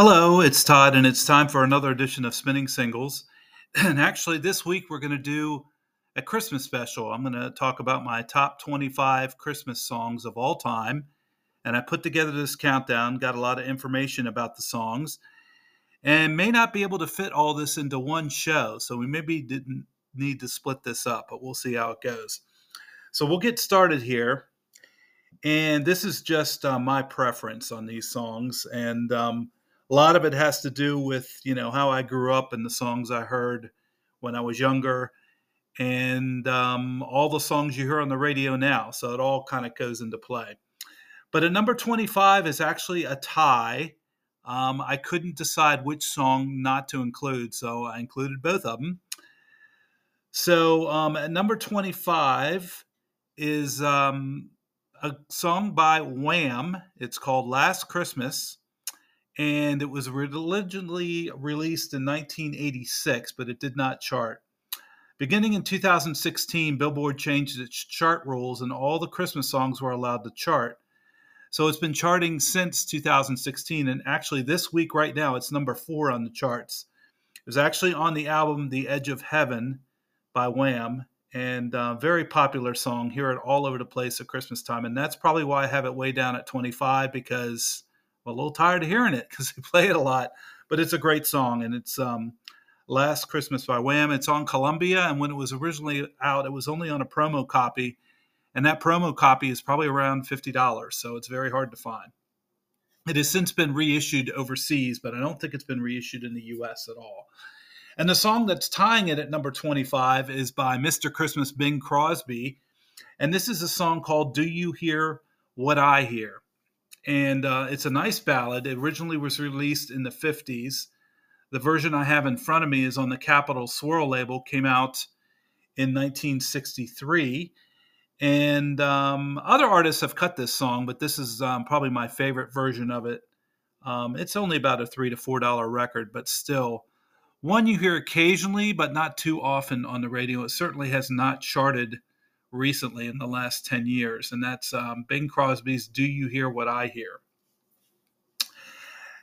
Hello, it's Todd, and it's time for another edition of Spinning Singles. And actually, this week we're going to do a Christmas special. I'm going to talk about my top 25 Christmas songs of all time. And I put together this countdown, got a lot of information about the songs, and may not be able to fit all this into one show. So we maybe didn't need to split this up, but we'll see how it goes. So we'll get started here. And this is just my preference on these songs. And a lot of it has to do with, you know, how I grew up and the songs I heard when I was younger and all the songs you hear on the radio now. So it all kind of goes into play. But at number 25 is actually a tie. I couldn't decide which song not to include, so I included both of them. So at number 25 is a song by Wham! It's called Last Christmas. And it was originally released in 1986, but it did not chart. Beginning in 2016, Billboard changed its chart rules, and all the Christmas songs were allowed to chart. So it's been charting since 2016, and actually this week right now, it's number 4 on the charts. It was actually on the album The Edge of Heaven by Wham!, and a very popular song. Hear it all over the place at Christmas time, and that's probably why I have it way down at 25, because a little tired of hearing it because they play it a lot, but it's a great song. And it's Last Christmas by Wham. It's on Columbia. And when it was originally out, it was only on a promo copy. And that promo copy is probably around $50. So it's very hard to find. It has since been reissued overseas, but I don't think it's been reissued in the U.S. at all. And the song that's tying it at number 25 is by Mr. Christmas Bing Crosby. And this is a song called Do You Hear What I Hear? And it's a nice ballad. It originally was released in the 50s. The version I have in front of me is on the Capitol Swirl label, came out in 1963. And other artists have cut this song, but this is probably my favorite version of it. It's only about a $3 to $4 record, but still one you hear occasionally, but not too often on the radio. It certainly has not charted recently in the last 10 years, and that's Bing Crosby's Do You Hear What I Hear?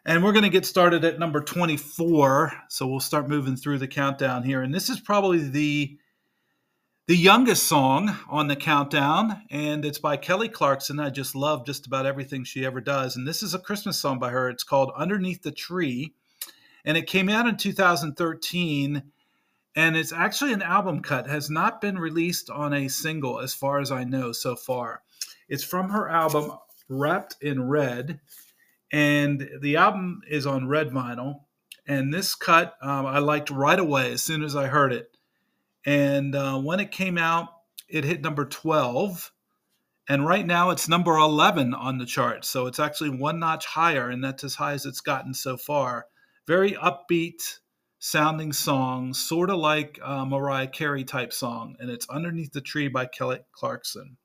And we're going to get started at number 24, so we'll start moving through the countdown here. And this is probably the youngest song on the countdown, and it's by Kelly Clarkson. I just love just about everything she ever does, and this is a Christmas song by her. It's called Underneath the Tree, and it came out in 2013. And it's actually an album cut, has not been released on a single as far as I know so far. It's from her album Wrapped in Red, and the album is on red vinyl. And this cut I liked right away as soon as I heard it. And when it came out, it hit number 12. And right now it's number 11 on the chart. So it's actually one notch higher, and that's as high as it's gotten so far. Very upbeat sounding song, sort of like a Mariah Carey type song, and it's Underneath the Tree by Kelly Clarkson.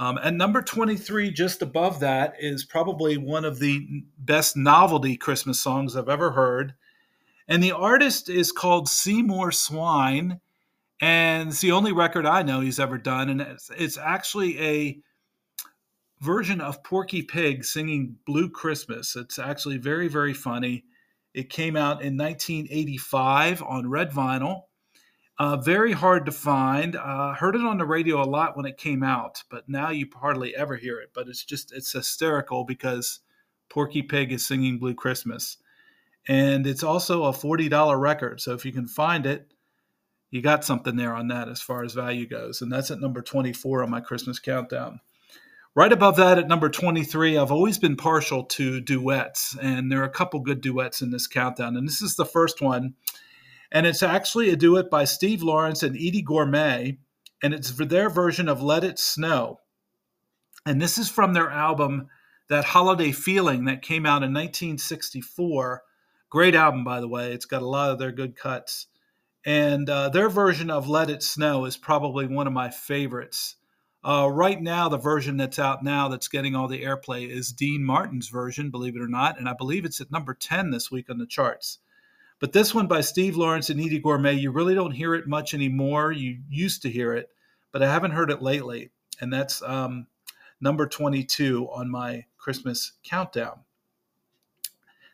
At number 23, just above that, is probably one of the best novelty Christmas songs I've ever heard. And the artist is called Seymour Swine, and it's the only record I know he's ever done. And it's actually a version of Porky Pig singing Blue Christmas. It's actually very, very funny. It came out in 1985 on red vinyl. Very hard to find. Heard it on the radio a lot when it came out, but now you hardly ever hear it. But it's hysterical because Porky Pig is singing Blue Christmas. And it's also a $40 record. So if you can find it, you got something there on that as far as value goes. And that's at number 24 on my Christmas countdown. Right above that at number 23, I've always been partial to duets, and there are a couple good duets in this countdown. And this is the first one, and it's actually a duet by Steve Lawrence and Eydie Gormé, and it's their version of Let It Snow. And this is from their album, That Holiday Feeling, that came out in 1964. Great album, by the way. It's got a lot of their good cuts. And their version of Let It Snow is probably one of my favorites. Right now, the version that's out now that's getting all the airplay is Dean Martin's version, believe it or not, and I believe it's at number 10 this week on the charts. But this one by Steve Lawrence and Eydie Gormé, you really don't hear it much anymore. You used to hear it, but I haven't heard it lately, and that's number 22 on my Christmas countdown.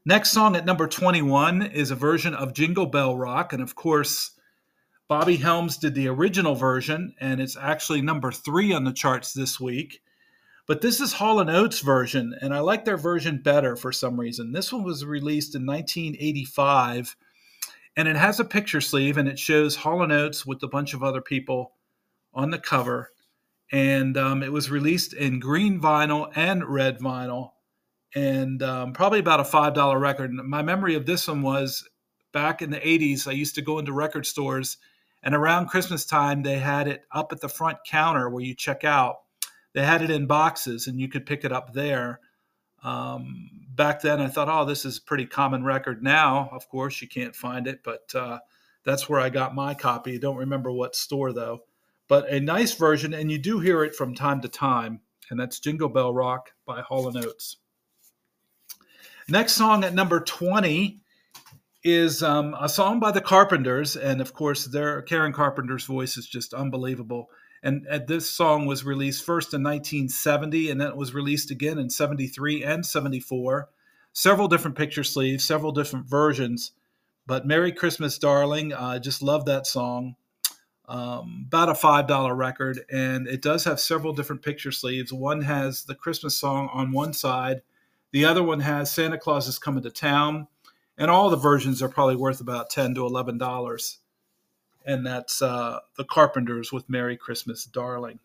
Next song at number 21 is a version of Jingle Bell Rock. And of course, Bobby Helms did the original version, and it's actually number 3 on the charts this week. But this is Hall & Oates' version, and I like their version better for some reason. This one was released in 1985, and it has a picture sleeve, and it shows Hall & Oates with a bunch of other people on the cover. And it was released in green vinyl and red vinyl, and probably about a $5 record. And my memory of this one was back in the 80s, I used to go into record stores, and around Christmas time, they had it up at the front counter where you check out. They had it in boxes, and you could pick it up there. Back then, I thought, oh, this is a pretty common record now. Of course, you can't find it, but that's where I got my copy. I don't remember what store, though. But a nice version, and you do hear it from time to time, and that's Jingle Bell Rock by Hall & Oates. Next song at number 20 is a song by The Carpenters, and, of course, Karen Carpenter's voice is just unbelievable. And this song was released first in 1970, and then it was released again in 73 and 74. Several different picture sleeves, several different versions. But Merry Christmas, Darling, I just love that song. About a $5 record, and it does have several different picture sleeves. One has the Christmas song on one side. The other one has Santa Claus is Coming to Town. And all the versions are probably worth about $10 to $11. And that's The Carpenters with Merry Christmas, Darling.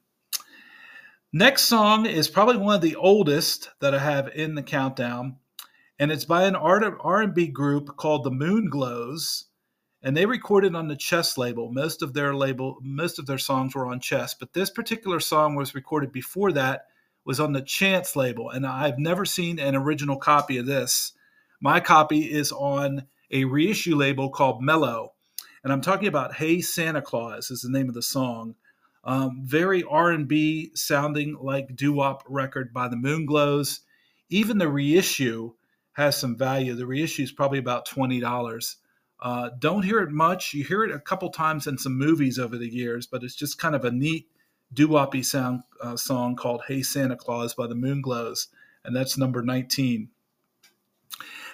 Next song is probably one of the oldest that I have in the countdown. And it's by an R&B group called The Moonglows. And they recorded on the Chess label. Most of their songs were on Chess. But this particular song was recorded before that, was on the Chance label. And I've never seen an original copy of this. My copy is on a reissue label called Mellow. And I'm talking about Hey Santa Claus is the name of the song. Very R&B sounding like doo-wop record by the Moonglows. Even the reissue has some value. The reissue is probably about $20. Don't hear it much. You hear it a couple times in some movies over the years, but it's just kind of a neat doo-wop-y sound song called Hey Santa Claus by the Moonglows. And that's number 19.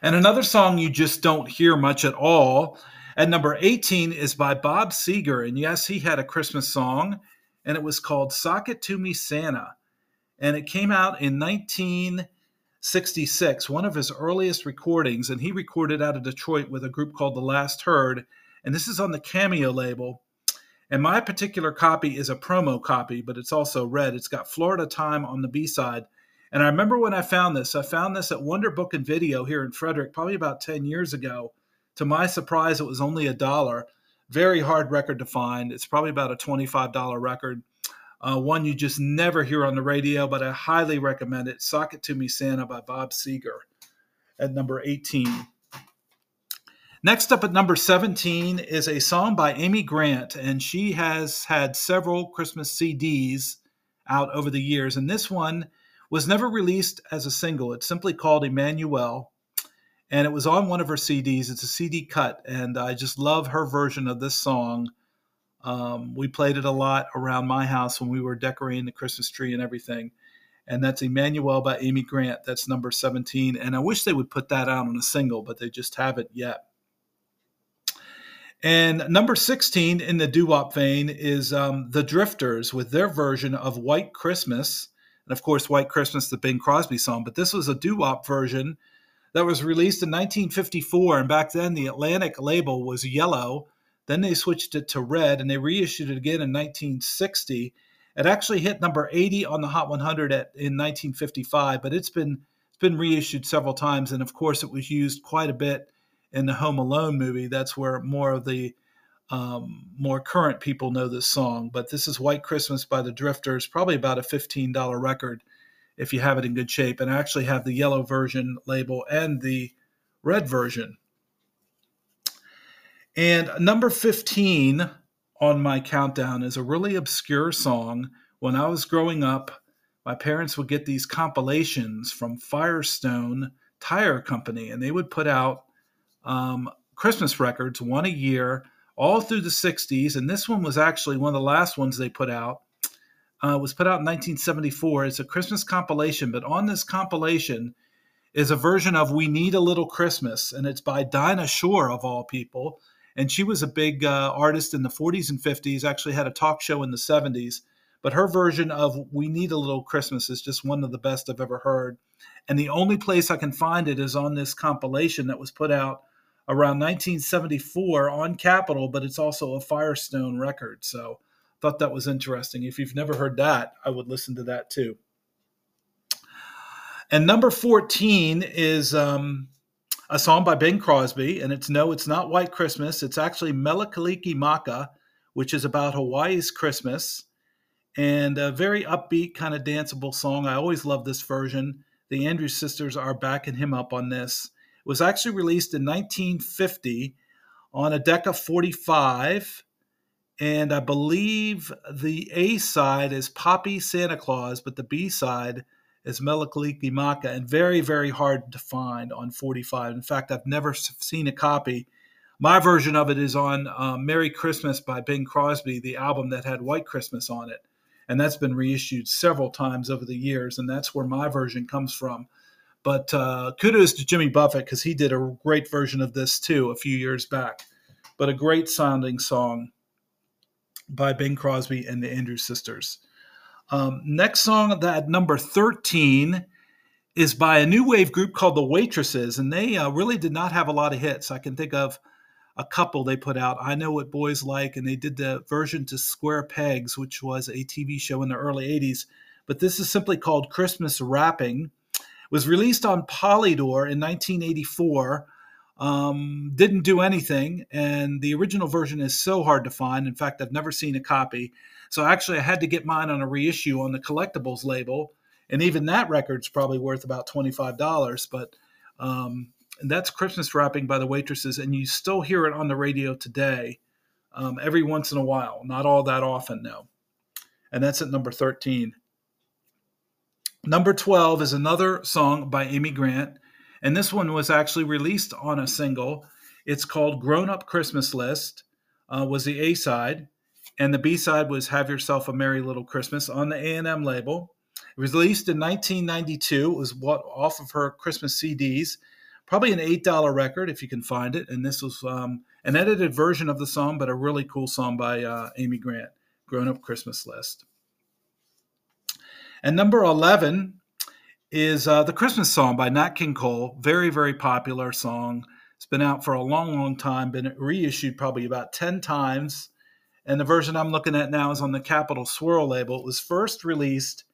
And another song you just don't hear much at all. At number 18 is by Bob Seger, and yes, he had a Christmas song, and it was called Sock It To Me Santa, and it came out in 1966, one of his earliest recordings, and he recorded out of Detroit with a group called The Last Heard, and this is on the Cameo label, and my particular copy is a promo copy, but it's also red. It's got Florida Time on the B-side, and I remember when I found this at Wonder Book and Video here in Frederick probably about 10 years ago. To my surprise, it was only $1. Very hard record to find. It's probably about a $25 record. One you just never hear on the radio, but I highly recommend it. Sock It To Me Santa by Bob Seger at number 18. Next up at number 17 is a song by Amy Grant, and she has had several Christmas CDs out over the years. And this one was never released as a single. It's simply called Emmanuel. And it was on one of her CDs. It's a CD cut, and I just love her version of this song. We played it a lot around my house when we were decorating the Christmas tree and everything. And that's Emmanuel by Amy Grant. That's number 17. And I wish they would put that out on a single, but they just haven't yet. And number 16 in the doo-wop vein is The Drifters with their version of White Christmas. And, of course, White Christmas, the Bing Crosby song. But this was a doo-wop version that was released in 1954, and back then the Atlantic label was yellow. Then they switched it to red, and they reissued it again in 1960. It actually hit number 80 on the Hot 100 in 1955, but it's been reissued several times, and of course it was used quite a bit in the Home Alone movie. That's where more of the more current people know this song. But this is White Christmas by the Drifters, probably about a $15 record, if you have it in good shape. And I actually have the yellow version label and the red version. And number 15 on my countdown is a really obscure song. When I was growing up, my parents would get these compilations from Firestone Tire Company, and they would put out Christmas records, one a year, all through the 60s. And this one was actually one of the last ones they put out. Was put out in 1974. It's a Christmas compilation, but on this compilation, is a version of We Need a Little Christmas, and it's by Dinah Shore, of all people. And she was a big artist in the 40s and 50s, actually had a talk show in the 70s. But her version of We Need a Little Christmas is just one of the best I've ever heard. And the only place I can find it is on this compilation that was put out around 1974 on Capitol, but it's also a Firestone record. So I thought that was interesting. If you've never heard that, I would listen to that too. And number 14 is a song by Bing Crosby, and it's No, It's Not White Christmas. It's actually Melikaliki Maka, which is about Hawaii's Christmas, and a very upbeat, kind of danceable song. I always love this version. The Andrews Sisters are backing him up on this. It was actually released in 1950 on a Decca 45, and I believe the A-side is Poppy Santa Claus, but the B-side is Melikaliki Maka, and very, very hard to find on 45. In fact, I've never seen a copy. My version of it is on Merry Christmas by Bing Crosby, the album that had White Christmas on it, and that's been reissued several times over the years, and that's where my version comes from. But kudos to Jimmy Buffett, because he did a great version of this too a few years back. But a great sounding song by Bing Crosby and the Andrews Sisters. Next song at number 13 is by a new wave group called The Waitresses, and they really did not have a lot of hits. I can think of a couple they put out, I Know What Boys Like, and they did the version to Square Pegs, which was a TV show in the early 80s. But this is simply called Christmas Wrapping. It was released on Polydor in 1984. Didn't do anything, and the original version is so hard to find. In fact, I've never seen a copy. So actually, I had to get mine on a reissue on the Collectibles label, and even that record's probably worth about $25. But that's Christmas Wrapping by The Waitresses, and you still hear it on the radio today every once in a while. Not all that often, though. And that's at number 13. Number 12 is another song by Amy Grant, and this one was actually released on a single. It's called Grown Up Christmas List, was the A-side, and the B-side was Have Yourself a Merry Little Christmas on the A&M label. It was released in 1992. It was off of her Christmas CDs, probably an $8 record if you can find it. And this was an edited version of the song, but a really cool song by Amy Grant, Grown Up Christmas List. And number 11 is The Christmas Song by Nat King Cole. Very, very popular song. It's been out for a long, long time, been reissued probably about 10 times. And the version I'm looking at now is on the Capitol Swirl label. It was first released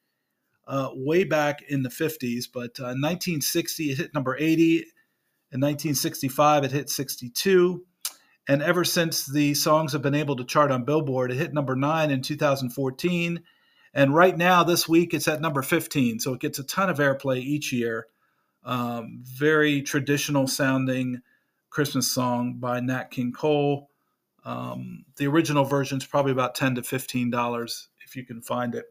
way back in the 50s, but in 1960 it hit number 80. In 1965 it hit 62. And ever since, the songs have been able to chart on Billboard. It hit number 9 in 2014. And right now, this week, it's at number 15, so it gets a ton of airplay each year. Very traditional-sounding Christmas song by Nat King Cole. The original version is probably about $10 to $15 if you can find it.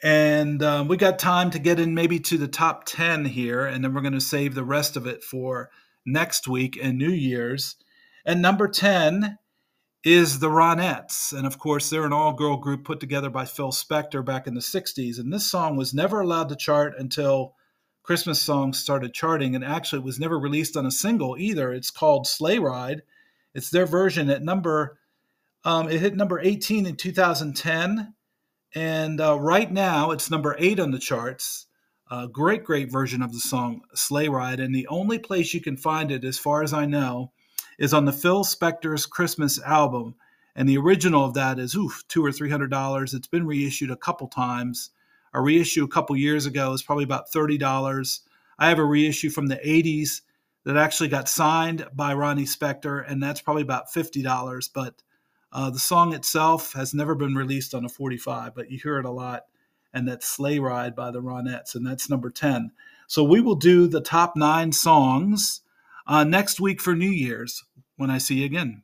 And we got time to get in maybe to the top 10 here, and then we're going to save the rest of it for next week and New Year's. And number 10 is the Ronettes. And of course, they're an all-girl group put together by Phil Spector back in the 60s. And this song was never allowed to chart until Christmas songs started charting. And actually, it was never released on a single either. It's called Sleigh Ride. It's their version at number, it hit number 18 in 2010. And right now, it's number 8 on the charts. Great, great version of the song Sleigh Ride. And the only place you can find it, as far as I know, is on the Phil Spector's Christmas album. And the original of that is, $200 or $300. It's been reissued a couple times. A reissue a couple years ago is probably about $30. I have a reissue from the 80s that actually got signed by Ronnie Spector, and that's probably about $50. But the song itself has never been released on a 45, but you hear it a lot. And that's Sleigh Ride by the Ronettes, and that's number 10. So we will do the top 9 songs next week for New Year's, when I see you again.